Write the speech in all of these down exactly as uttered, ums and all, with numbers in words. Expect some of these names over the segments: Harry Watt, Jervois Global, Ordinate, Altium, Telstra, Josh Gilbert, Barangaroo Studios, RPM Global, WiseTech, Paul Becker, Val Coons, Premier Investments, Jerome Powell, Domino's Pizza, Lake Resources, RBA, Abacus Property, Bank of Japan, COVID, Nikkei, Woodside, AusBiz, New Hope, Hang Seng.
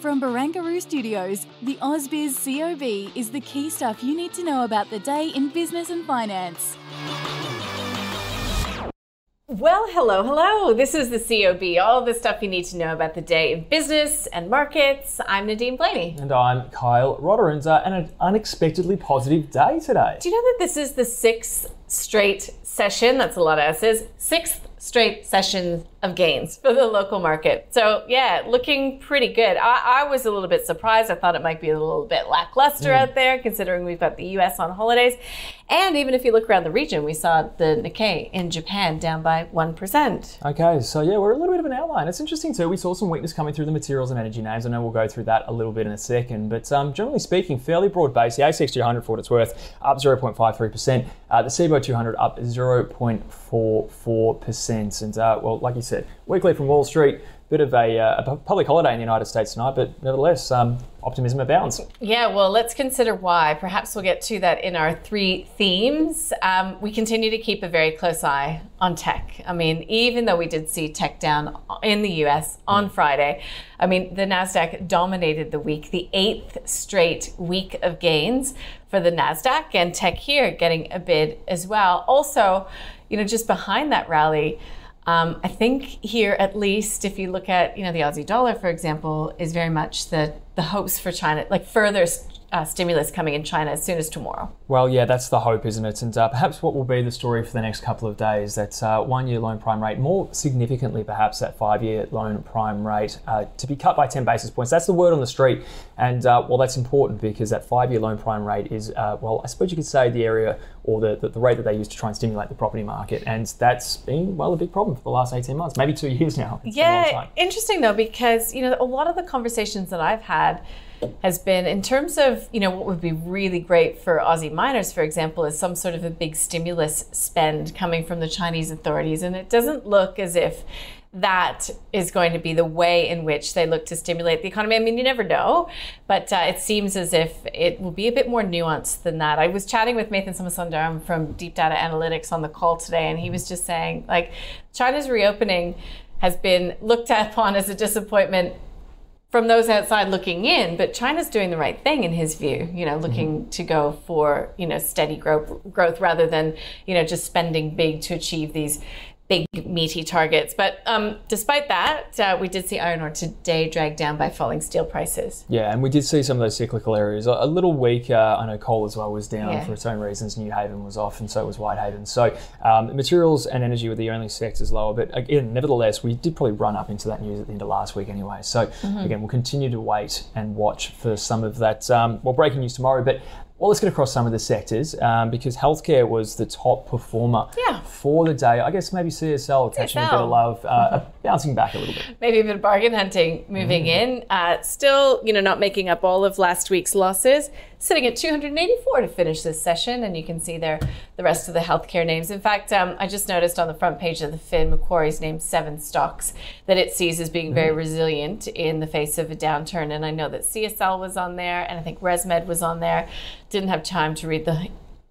From Barangaroo Studios, the AusBiz C O B is the key stuff you need to know about the day in business and finance. Well, hello, hello. This is the C O B, all the stuff you need to know about the day in business and markets. I'm Nadine Blaney. And I'm Kyle Roderanza, and an unexpectedly positive day today. Do you know that this is the sixth straight session, that's a lot of S's, sixth straight session of gains for the local market. So yeah, looking pretty good. I, I was a little bit surprised. I thought it might be a little bit lackluster mm. out there, considering we've got the U S on holidays. And even if you look around the region, we saw the Nikkei in Japan down by one percent. Okay, so yeah, we're a little bit of an outlier. It's interesting too, we saw some weakness coming through the materials and energy names. I know we'll go through that a little bit in a second, but um, generally speaking, fairly broad-based. The A S X two hundred, for what it's worth, up zero point five three percent. Uh, the SIBO two hundred up zero point four four percent. And uh, well, like you said, weekly from Wall Street, bit of a, uh, a public holiday in the United States tonight, but nevertheless, um, optimism abounds. Yeah, well, let's consider why. Perhaps we'll get to that in our three themes. Um, we continue to keep a very close eye on tech. I mean, even though we did see tech down in the U S on mm. Friday, I mean, the Nasdaq dominated the week, the eighth straight week of gains for the Nasdaq, and tech here getting a bid as well. Also, you know, just behind that rally, um, I think here at least, if you look at, you know, the Aussie dollar, for example, is very much the the hopes for China, like further uh, stimulus coming in China as soon as tomorrow. Well, yeah, that's the hope, isn't it? And uh, perhaps what will be the story for the next couple of days, that uh, one-year loan prime rate, more significantly perhaps that five-year loan prime rate, uh, to be cut by ten basis points. That's the word on the street. And uh, well, that's important because that five-year loan prime rate is, uh, well, I suppose you could say the area or the, the, the rate that they use to try and stimulate the property market. And that's been, well, a big problem for the last eighteen months, maybe two years now. It's yeah, been a long time. Interesting though, because, you know, a lot of the conversations that I've had has been in terms of, you know, what would be really great for Aussie miners, for example, is some sort of a big stimulus spend coming from the Chinese authorities. And it doesn't look as if that is going to be the way in which they look to stimulate the economy. I mean, you never know, but uh, it seems as if it will be a bit more nuanced than that. I was chatting with Nathan Samasundaram from Deep Data Analytics on the call today, and he was just saying, like, China's reopening has been looked upon as a disappointment from those outside looking in, but China's doing the right thing in his view, you know, looking mm-hmm. to go for, you know, steady growth, growth rather than, you know, just spending big to achieve these big meaty targets. But um, despite that, uh, we did see iron ore today dragged down by falling steel prices. Yeah, and we did see some of those cyclical areas. A, a little weak, uh, I know coal as well was down yeah. for its own reasons. New Haven was off and so was Whitehaven. So um, materials and energy were the only sectors lower. But again, nevertheless, we did probably run up into that news at the end of last week anyway. So mm-hmm. again, we'll continue to wait and watch for some of that, um, well, breaking news tomorrow. But well, let's get across some of the sectors um, because healthcare was the top performer yeah. for the day. I guess maybe C S L catching a bit of love, uh, bouncing back a little bit. Maybe a bit of bargain hunting moving mm. in. Uh, still, you know, not making up all of last week's losses. Sitting at two hundred eighty-four to finish this session, and you can see there the rest of the healthcare names. In fact, um, I just noticed on the front page of the Fin, Macquarie's named seven stocks that it sees as being very mm. resilient in the face of a downturn. And I know that C S L was on there, and I think ResMed was on there. Didn't have time to read the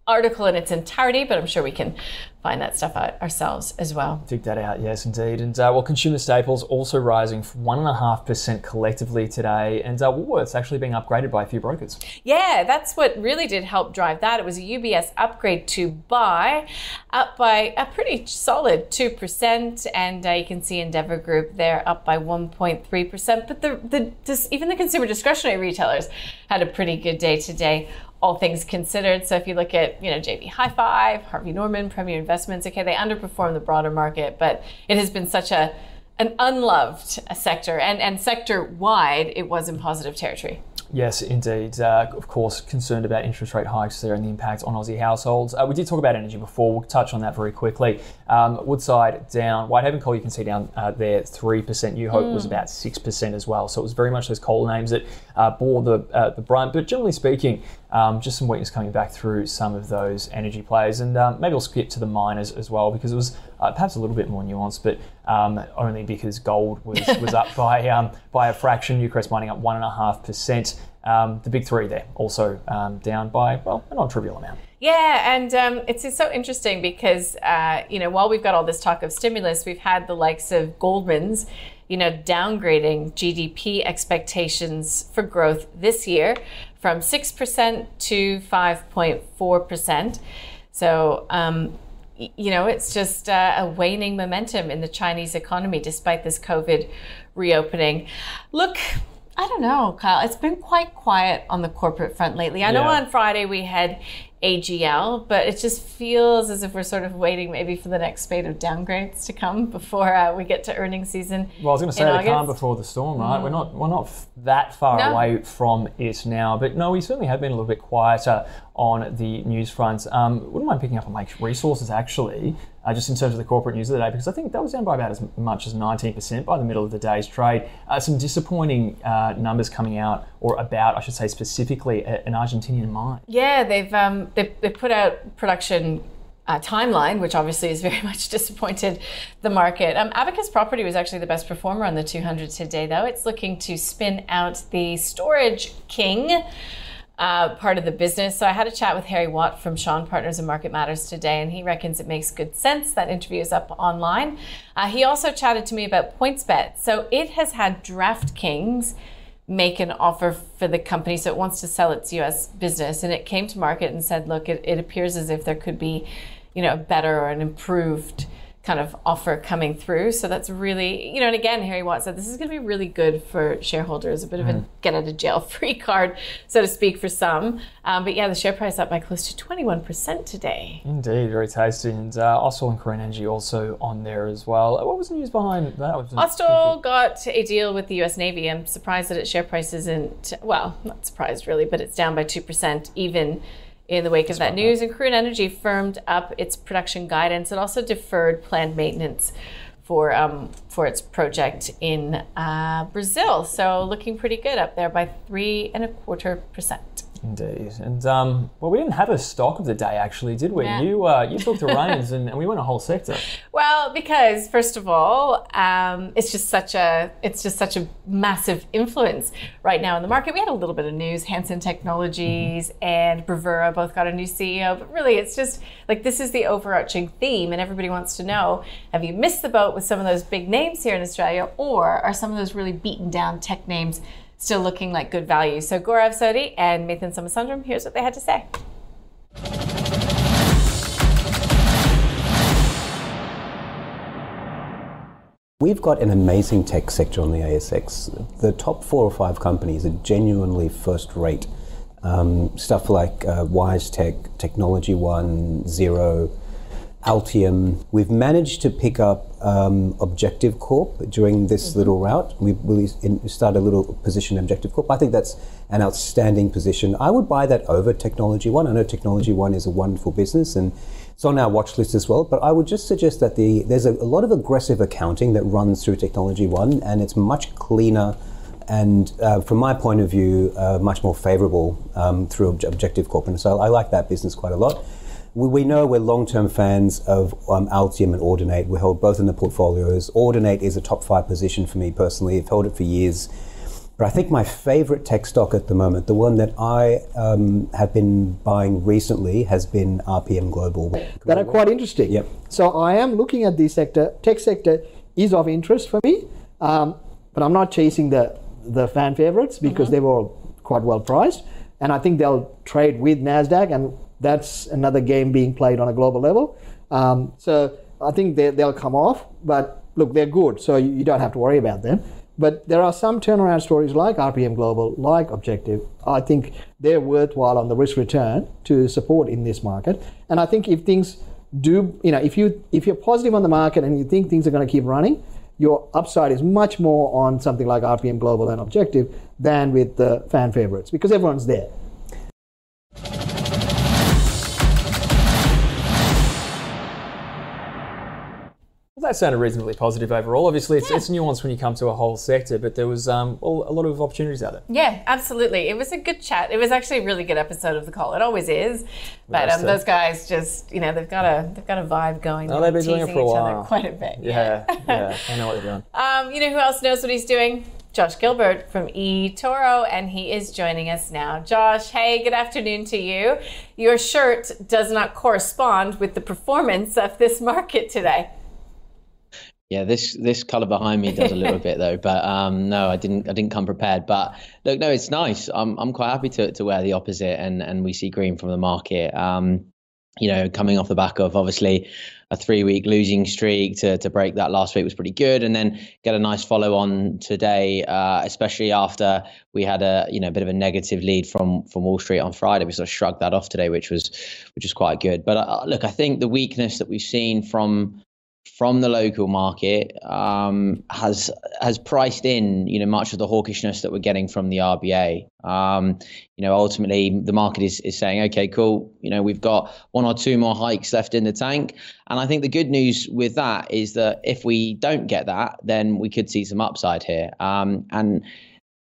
article in its entirety, but I'm sure we can find that stuff out ourselves as well. Dig that out, yes, indeed. And uh, well, consumer staples also rising one point five percent collectively today. And uh, Woolworths actually being upgraded by a few brokers. Yeah, that's what really did help drive that. It was a U B S upgrade to buy, up by a pretty solid two percent. And uh, you can see Endeavour Group there up by one point three percent. But the, the dis- even the consumer discretionary retailers had a pretty good day today, all things considered. So if you look at, you know, J B Hi-Fi, Harvey Norman, Premier Investments, okay, they underperform the broader market, but it has been such a an unloved sector, and, and sector-wide, it was in positive territory. Yes, indeed. Uh, of course, concerned about interest rate hikes there and the impact on Aussie households. Uh, we did talk about energy before. We'll touch on that very quickly. Um, Woodside down. Whitehaven Coal, you can see down uh, there three percent. New Hope mm. was about six percent as well. So it was very much those coal names that uh, bore the, uh, the brunt. But generally speaking, um, just some weakness coming back through some of those energy players. And um, maybe we'll skip to the miners as well, because it was uh, perhaps a little bit more nuanced, but um, only because gold was, was up by, um, by a fraction. Newcrest Mining up one point five percent. Um, the big three there also um, down by, well, a non-trivial amount. Yeah, and um, it's, it's so interesting because, uh, you know, while we've got all this talk of stimulus, we've had the likes of Goldman's, you know, downgrading G D P expectations for growth this year from six percent to five point four percent. So, um, you know, it's just uh, a waning momentum in the Chinese economy despite this COVID reopening. Look, I don't know, Kyle. It's been quite quiet on the corporate front lately. I know yeah. on Friday we had A G L, but it just feels as if we're sort of waiting maybe for the next spate of downgrades to come before uh, we get to earnings season. Well, I was going to say the calm before the storm, right? Mm. We're not we're not that far no. away from it now, but no, we certainly have been a little bit quieter on the news front. Um, wouldn't mind picking up on Lake Resources actually, uh, just in terms of the corporate news of the day, because I think that was down by about as much as nineteen percent by the middle of the day's trade. Uh, some disappointing uh, numbers coming out, or about, I should say, specifically an Argentinian mine. Yeah, they've um, they, they put out production Uh, timeline, which obviously is very much disappointed the market. Um, Abacus Property was actually the best performer on the two hundred today, though. It's looking to spin out the Storage King uh, part of the business. So I had a chat with Harry Watt from Shaw and Partners and Market Matters today, and he reckons it makes good sense. That interview is up online. Uh, he also chatted to me about PointsBet. So it has had DraftKings make an offer for the company, so it wants to sell its U S business, and it came to market and said, look, it, it appears as if there could be, you know, a better or an improved kind of offer coming through. So that's really, you know, and again, Harry Watt said, this is going to be really good for shareholders, a bit of a get out of jail free card, so to speak, for some. Um, but yeah, the share price up by close to twenty-one percent today. Indeed, very tasty. And uh, Austal and Korean Energy also on there as well. What was the news behind that? Austal got a deal with the U S Navy. I'm surprised that its share price isn't, well, not surprised really, but it's down by two percent even in the wake That's of that news. And Korean Energy firmed up its production guidance. It also deferred planned maintenance for um, for its project in uh, Brazil. So looking pretty good up there by three and a quarter percent. Indeed. And, um, well, we didn't have a stock of the day, actually, did we? Yeah. You uh, you took the reins and, and we went a whole sector. Well, because, first of all, um, it's just such a it's just such a massive influence right now in the market. We had a little bit of news. Hansen Technologies mm-hmm. and Bravura both got a new C E O. But really, it's just, like, this is the overarching theme, and everybody wants to know, have you missed the boat with some of those big names here in Australia, or are some of those really beaten down tech names still looking like good value? So Gaurav Sodhi and Nathan Samasundaram, here's what they had to say. We've got an amazing tech sector on the A S X. The top four or five companies are genuinely first rate. Um, stuff like uh, WiseTech, Technology One, Zero, Altium. We've managed to pick up um, Objective Corp during this mm-hmm. little route. We really started a little position in Objective Corp. I think that's an outstanding position. I would buy that over Technology One. I know Technology One is a wonderful business and it's on our watch list as well, but I would just suggest that the there's a, a lot of aggressive accounting that runs through Technology One, and it's much cleaner and uh, from my point of view, uh, much more favorable um, through Ob- Objective Corp. And so I like that business quite a lot. We know we're long-term fans of um, Altium and Ordinate. We hold both in the portfolios. Ordinate is a top five position for me personally. I've held it for years. But I think my favorite tech stock at the moment, the one that I um, have been buying recently, has been R P M Global. That are quite interesting. Yep. So I am looking at the sector. Tech sector is of interest for me, um, but I'm not chasing the, the fan favorites because mm-hmm. they were all quite well priced. And I think they'll trade with Nasdaq, and that's another game being played on a global level. Um, so I think they, they'll come off, but look, they're good, so you, you don't have to worry about them. But there are some turnaround stories like R P M Global, like Objective. I think they're worthwhile on the risk return to support in this market. And I think if things do, you know, if, you, if you're positive on the market and you think things are going to keep running, your upside is much more on something like R P M Global and Objective than with the fan favorites, because everyone's there. That sounded reasonably positive overall. Obviously, it's, yeah. it's nuanced when you come to a whole sector, but there was um, a lot of opportunities out there. Yeah, absolutely. It was a good chat. It was actually a really good episode of the call. It always is. But um, those guys just, you know, they've got a they've got a vibe going. Oh, they've been doing it for a while. Quite a bit. Yeah, yeah. I know what they're doing. Um, you know who else knows what he's doing? Josh Gilbert from eToro, and he is joining us now. Josh, hey, good afternoon to you. Your shirt does not correspond with the performance of this market today. Yeah, this this color behind me does a little bit though, but um, no, I didn't I didn't come prepared. But look, no, it's nice. I'm I'm quite happy to to wear the opposite, and and we see green from the market. Um, you know, coming off the back of obviously a three week losing streak, to to break that last week was pretty good, and then get a nice follow on today, uh, especially after we had a you know bit of a negative lead from from Wall Street on Friday. We sort of shrugged that off today, which was which was quite good. But uh, look, I think the weakness that we've seen from from the local market um, has has priced in, you know, much of the hawkishness that we're getting from the R B A. Um, you know, ultimately the market is is saying, okay, cool, you know, we've got one or two more hikes left in the tank. And I think the good news with that is that if we don't get that, then we could see some upside here. Um, and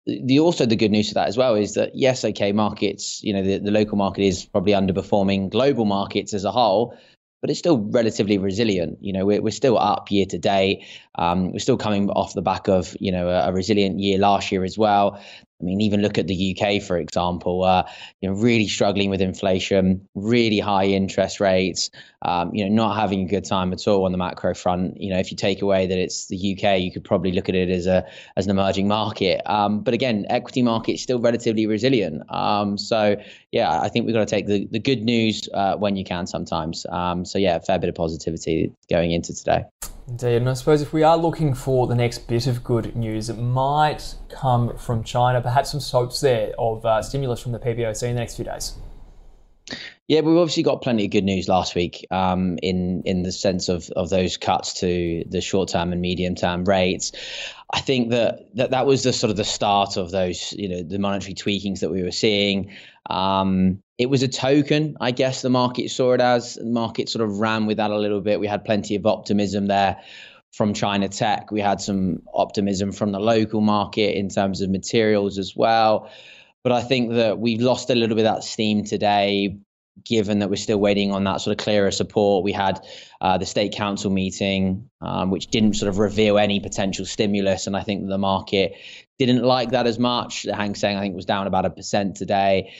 the also the good news to that as well is that yes, okay, markets, you know, the, the local market is probably underperforming global markets as a whole, but it's still relatively resilient. You know, we're, we're still up year to date. Um, we're still coming off the back of, you know, a, a resilient year last year as well. I mean, even look at the U K, for example, uh, you know, really struggling with inflation, really high interest rates, um, you know, not having a good time at all on the macro front. You know, if you take away that it's the U K, you could probably look at it as a as an emerging market. Um, but again, equity market is still relatively resilient. Um, so, yeah, I think we've got to take the, the good news uh, when you can sometimes. Um, so, yeah, a fair bit of positivity going into today. Indeed, and I suppose if we are looking for the next bit of good news, it might come from China, perhaps some hopes there of uh, stimulus from the P B O C in the next few days. Yeah, we've obviously got plenty of good news last week um, in in the sense of of those cuts to the short-term and medium-term rates. I think that, that that was the sort of the start of those, you know, the monetary tweakings that we were seeing. Um, it was a token, I guess the market saw it as. The market sort of ran with that a little bit. We had plenty of optimism there from China Tech. We had some optimism from the local market in terms of materials as well. But I think that we've lost a little bit of that steam today, given that we're still waiting on that sort of clearer support. We had uh, the State Council meeting, um, which didn't sort of reveal any potential stimulus. And I think the market didn't like that as much. The Hang Seng, I think, was down about a percent today.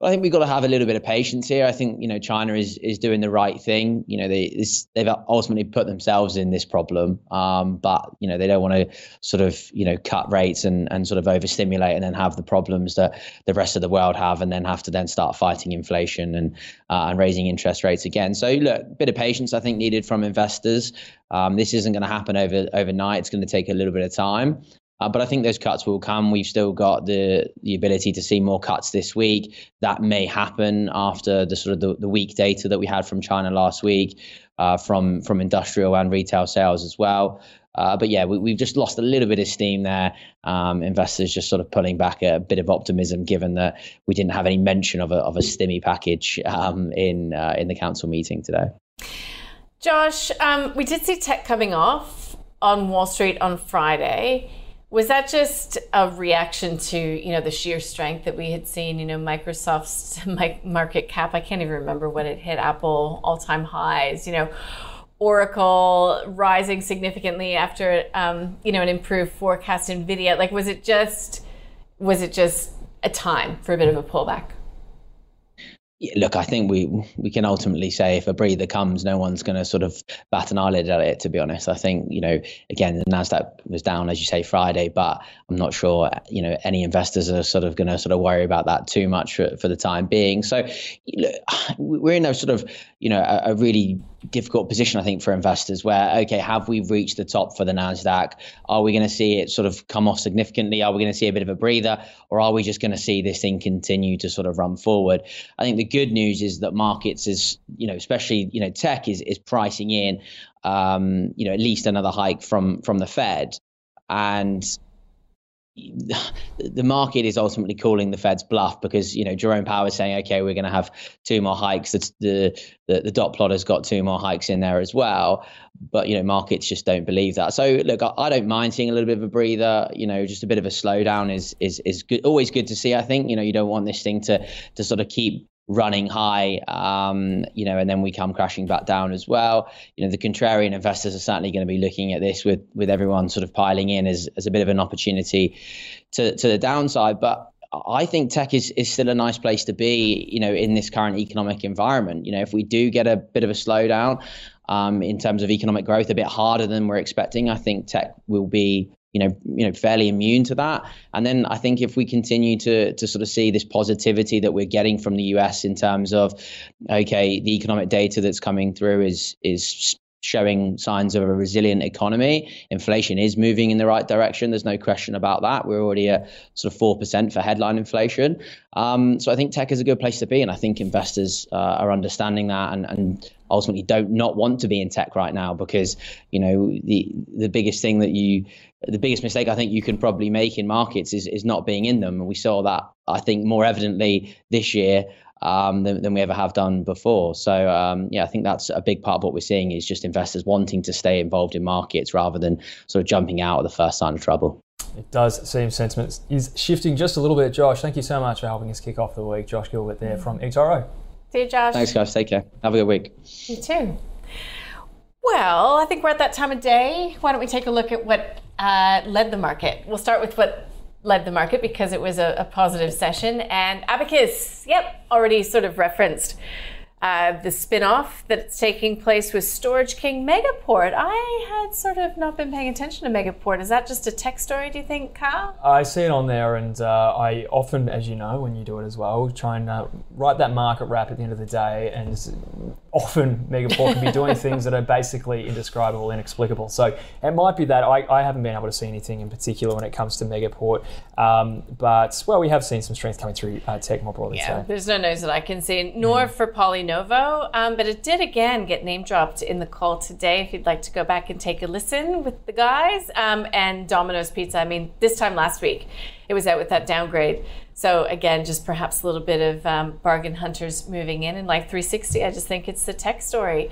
I think we've got to have a little bit of patience here. I think, you know, China is is doing the right thing. You know, they, they've ultimately put themselves in this problem. Um, but, you know, they don't want to sort of, you know, cut rates and, and sort of overstimulate and then have the problems that the rest of the world have and then have to then start fighting inflation and, uh, and raising interest rates again. So, look, a bit of patience, I think, needed from investors. Um, this isn't going to happen over overnight. It's going to take a little bit of time. Uh, but I think those cuts will come. We've still got the the ability to see more cuts this week. That may happen after the sort of the, the weak data that we had from China last week, uh, from from industrial and retail sales as well. Uh, but yeah, we, we've just lost a little bit of steam there. Um, investors just sort of pulling back a bit of optimism, given that we didn't have any mention of a of a stimmy package um, in uh, in the council meeting today. Josh, um, we did see tech coming off on Wall Street on Friday. Was that just a reaction to, you know, the sheer strength that we had seen? You know, Microsoft's market cap, I can't even remember when it hit Apple all-time highs, you know, Oracle rising significantly after, um, you know, an improved forecast, NVIDIA. Like, was it just, was it just a time for a bit of a pullback? Yeah, look, I think we we can ultimately say if a breather comes, no one's going to sort of bat an eyelid at it, to be honest. I think, you know, again, the Nasdaq was down, as you say, Friday, but I'm not sure, you know, any investors are sort of going to sort of worry about that too much for, for the time being. So look, we're in a sort of, you know, a, a really difficult position, I think, for investors where, okay, have we reached the top for the Nasdaq? Are we going to see it sort of come off significantly? Are we going to see a bit of a breather? Or are we just going to see this thing continue to sort of run forward? I think the good news is that markets is, you know, especially, you know, tech is is pricing in, um, you know, at least another hike from from the Fed. And the market is ultimately calling the Fed's bluff because, you know, Jerome Powell is saying, okay, we're going to have two more hikes. That's the, the the dot plotter's got two more hikes in there as well. But, you know, markets just don't believe that. So, look, I, I don't mind seeing a little bit of a breather. You know, just a bit of a slowdown is is is good, always good to see, I think. You know, you don't want this thing to to sort of keep running high, um, you know, and then we come crashing back down as well. You know, the contrarian investors are certainly going to be looking at this with with everyone sort of piling in as, as a bit of an opportunity to, to the downside. But I think tech is, is still a nice place to be, you know, in this current economic environment. You know, if we do get a bit of a slowdown um, in terms of economic growth, a bit harder than we're expecting, I think tech will be, you know, you know, fairly immune to that. And then I think if we continue to to sort of see this positivity that we're getting from the U S in terms of, okay, the economic data that's coming through is is showing signs of a resilient economy. Inflation is moving in the right direction. There's no question about that. We're already at sort of four percent for headline inflation. Um, so I think tech is a good place to be. And I think investors uh, are understanding that and, and ultimately don't not want to be in tech right now because, you know, the the biggest thing that you, the biggest mistake I think you can probably make in markets is, is not being in them. And we saw that, I think, more evidently this year Um, than, than we ever have done before. So um, yeah, I think that's a big part of what we're seeing is just investors wanting to stay involved in markets rather than sort of jumping out at the first sign of trouble. It does seem sentiment is shifting just a little bit. Josh, thank you so much for helping us kick off the week. Josh Gilbert there from X R O. See you, Josh. Thanks, guys. Take care. Have a good week. You too. Well, I think we're at that time of day. Why don't we take a look at what uh, led the market? We'll start with what led the market because it was a, a positive session. And Abacus, yep, already sort of referenced uh, the spin-off that's taking place with Storage King. Megaport, I had sort of not been paying attention to Megaport. Is that just a tech story, do you think, Kyle? I see it on there, and uh, I often, as you know, when you do it as well, try and uh, write that market wrap at the end of the day, and often Megaport can be doing things that are basically indescribable, inexplicable. So it might be that I, I haven't been able to see anything in particular when it comes to Megaport. Um, but, well, we have seen some strength coming through uh, tech more broadly. Yeah, so there's no news that I can see, nor mm. for Polynovo. Um, but it did, again, get name-dropped in the call today, if you'd like to go back and take a listen with the guys. Um, and Domino's Pizza, I mean, this time last week, it was out with that downgrade. So again, just perhaps a little bit of um, bargain hunters moving in. And like three sixty, I just think it's the tech story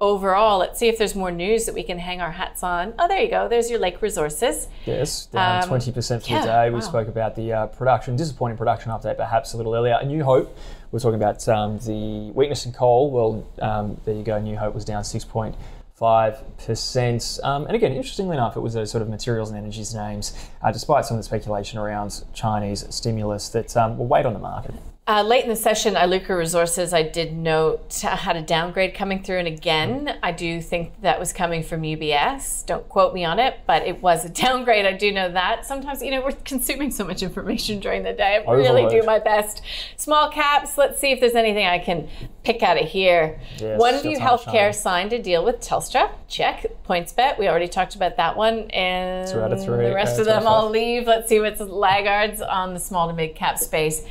overall. Let's see if there's more news that we can hang our hats on. Oh, there you go. There's your Lake Resources. Yes, down um, twenty percent for yeah, the day. We wow. spoke about the uh, production, disappointing production update perhaps a little earlier. And New Hope, we were talking about um, the weakness in coal. Well, um, there you go. New Hope was down six point five percent. Um, and again, interestingly enough, it was those sort of materials and energies names, uh, despite some of the speculation around Chinese stimulus that um, will weigh on the market. Uh, late in the session, Iluka Resources, I did note, uh, had a downgrade coming through. And again, mm. I do think that was coming from U B S. Don't quote me on it, but it was a downgrade. I do know that. Sometimes, you know, we're consuming so much information during the day. I Overload. really do my best. Small caps, let's see if there's anything I can pick out of here. Yes, OneView Healthcare signed a deal with Telstra. Check. PointsBet, we already talked about that one. And two out of three, the rest uh, of them I'll leave. Let's see what's laggards on the small to mid cap space.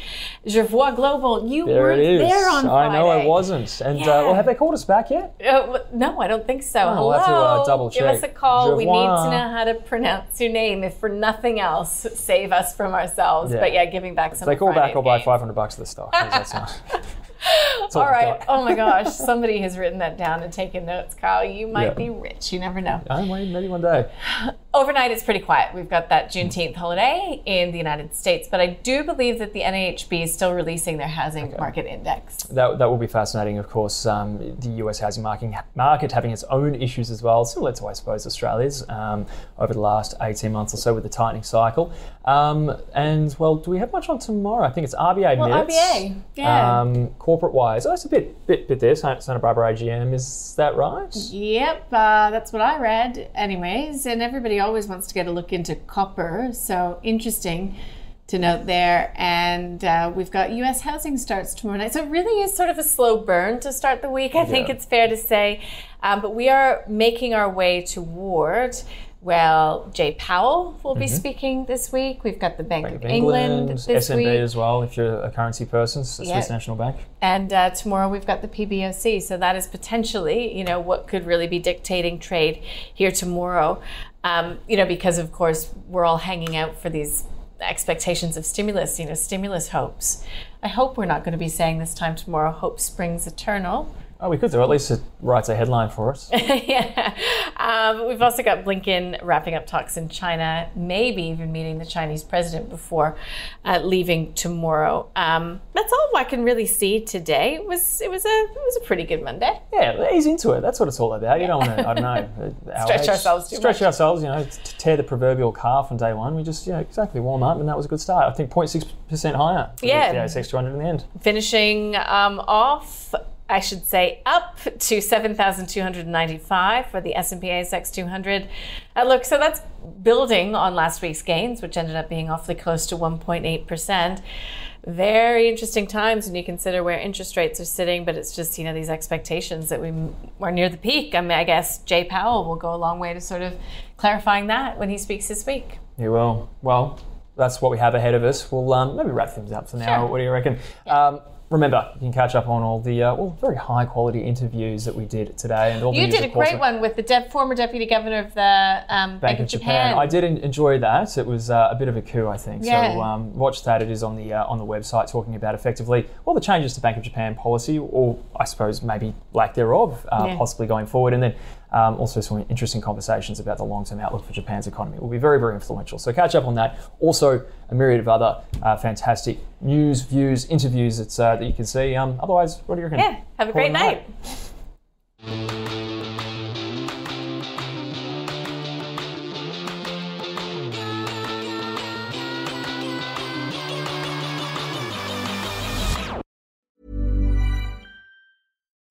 Jervois Global, you there weren't it is. there on Friday. I know I wasn't. And yeah. uh, well, have they called us back yet? Uh, no, I don't think so. Oh, Hello. I'll have to uh, double check. Give us a call. Jervois. We need to know how to pronounce your name, if for nothing else, save us from ourselves. Yeah. But yeah, giving back some. If they call Friday back, I'll buy five hundred bucks of the stock. That's not... All right. Oh my gosh. Somebody has written that down and taken notes, Kyle. You might yeah. be rich. You never know. I might, maybe one day. Overnight, it's pretty quiet. We've got that Juneteenth holiday in the United States, but I do believe that the N A H B is still releasing their housing okay. market index. That that will be fascinating, of course. Um, the U S housing market, market having its own issues as well, similar to, I suppose, Australia's um, over the last eighteen months or so with the tightening cycle. Um, and, well, do we have much on tomorrow? I think it's R B A well, minutes. R B A, yeah. Um, corporate-wise, oh, it's a bit bit, bit there, Santa Barbara A G M, is that right? Yep, uh, that's what I read anyways, and everybody always wants to get a look into copper, so interesting to note there. And uh, we've got U S housing starts tomorrow night. So it really is sort of a slow burn to start the week, I yeah. think it's fair to say. Um, but we are making our way toward, well, Jay Powell will mm-hmm. be speaking this week. We've got the Bank, Bank of England, England this S N B week. S N B as well, if you're a currency person, so the yeah. Swiss National Bank. And uh, tomorrow we've got the P B O C. So that is potentially, you know, what could really be dictating trade here tomorrow. Um, you know, because, of course, we're all hanging out for these expectations of stimulus, you know, stimulus hopes. I hope we're not going to be saying this time tomorrow, hope springs eternal. Oh, we could do. At least it writes a headline for us. yeah. Um, we've also got Blinken wrapping up talks in China, maybe even meeting the Chinese president before uh, leaving tomorrow. Um, that's all I can really see today. It was it was a it was a pretty good Monday. Yeah, ease into it. That's what it's all about. You yeah. don't want to. I don't know. Our stretch age, ourselves. Too stretch much. ourselves. You know, to tear the proverbial calf on day one. We just yeah exactly warm up, and that was a good start. I think zero point six percent higher. Yeah. The A S X two hundred in the end. Finishing um, off. I should say up to seven thousand two hundred ninety-five for the S and P A S X two hundred. Uh, look, so that's building on last week's gains, which ended up being awfully close to one point eight percent. Very interesting times when you consider where interest rates are sitting, but it's just, you know, these expectations that we are near the peak. I mean, I guess Jay Powell will go a long way to sort of clarifying that when he speaks this week. He will. Well, that's what we have ahead of us. We'll um, maybe wrap things up for now. Sure. What do you reckon? Yeah. Um, Remember, you can catch up on all the uh, well, very high-quality interviews that we did today. And all you the did a great one with the de- former Deputy Governor of the um, Bank, Bank of Japan. Japan. I did enjoy that. It was uh, a bit of a coup, I think. Yeah. So um, watch that. It is on the uh, on the website talking about effectively all well, the changes to Bank of Japan policy, or I suppose maybe lack thereof, uh, yeah. possibly going forward. And then um, also some interesting conversations about the long-term outlook for Japan's economy. It will be very, very influential. So catch up on that. Also, a myriad of other uh, fantastic news, views, interviews that's, uh, that you can see. Um, otherwise, what do you reckon? Yeah, have a great night.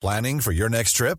Planning for your next trip?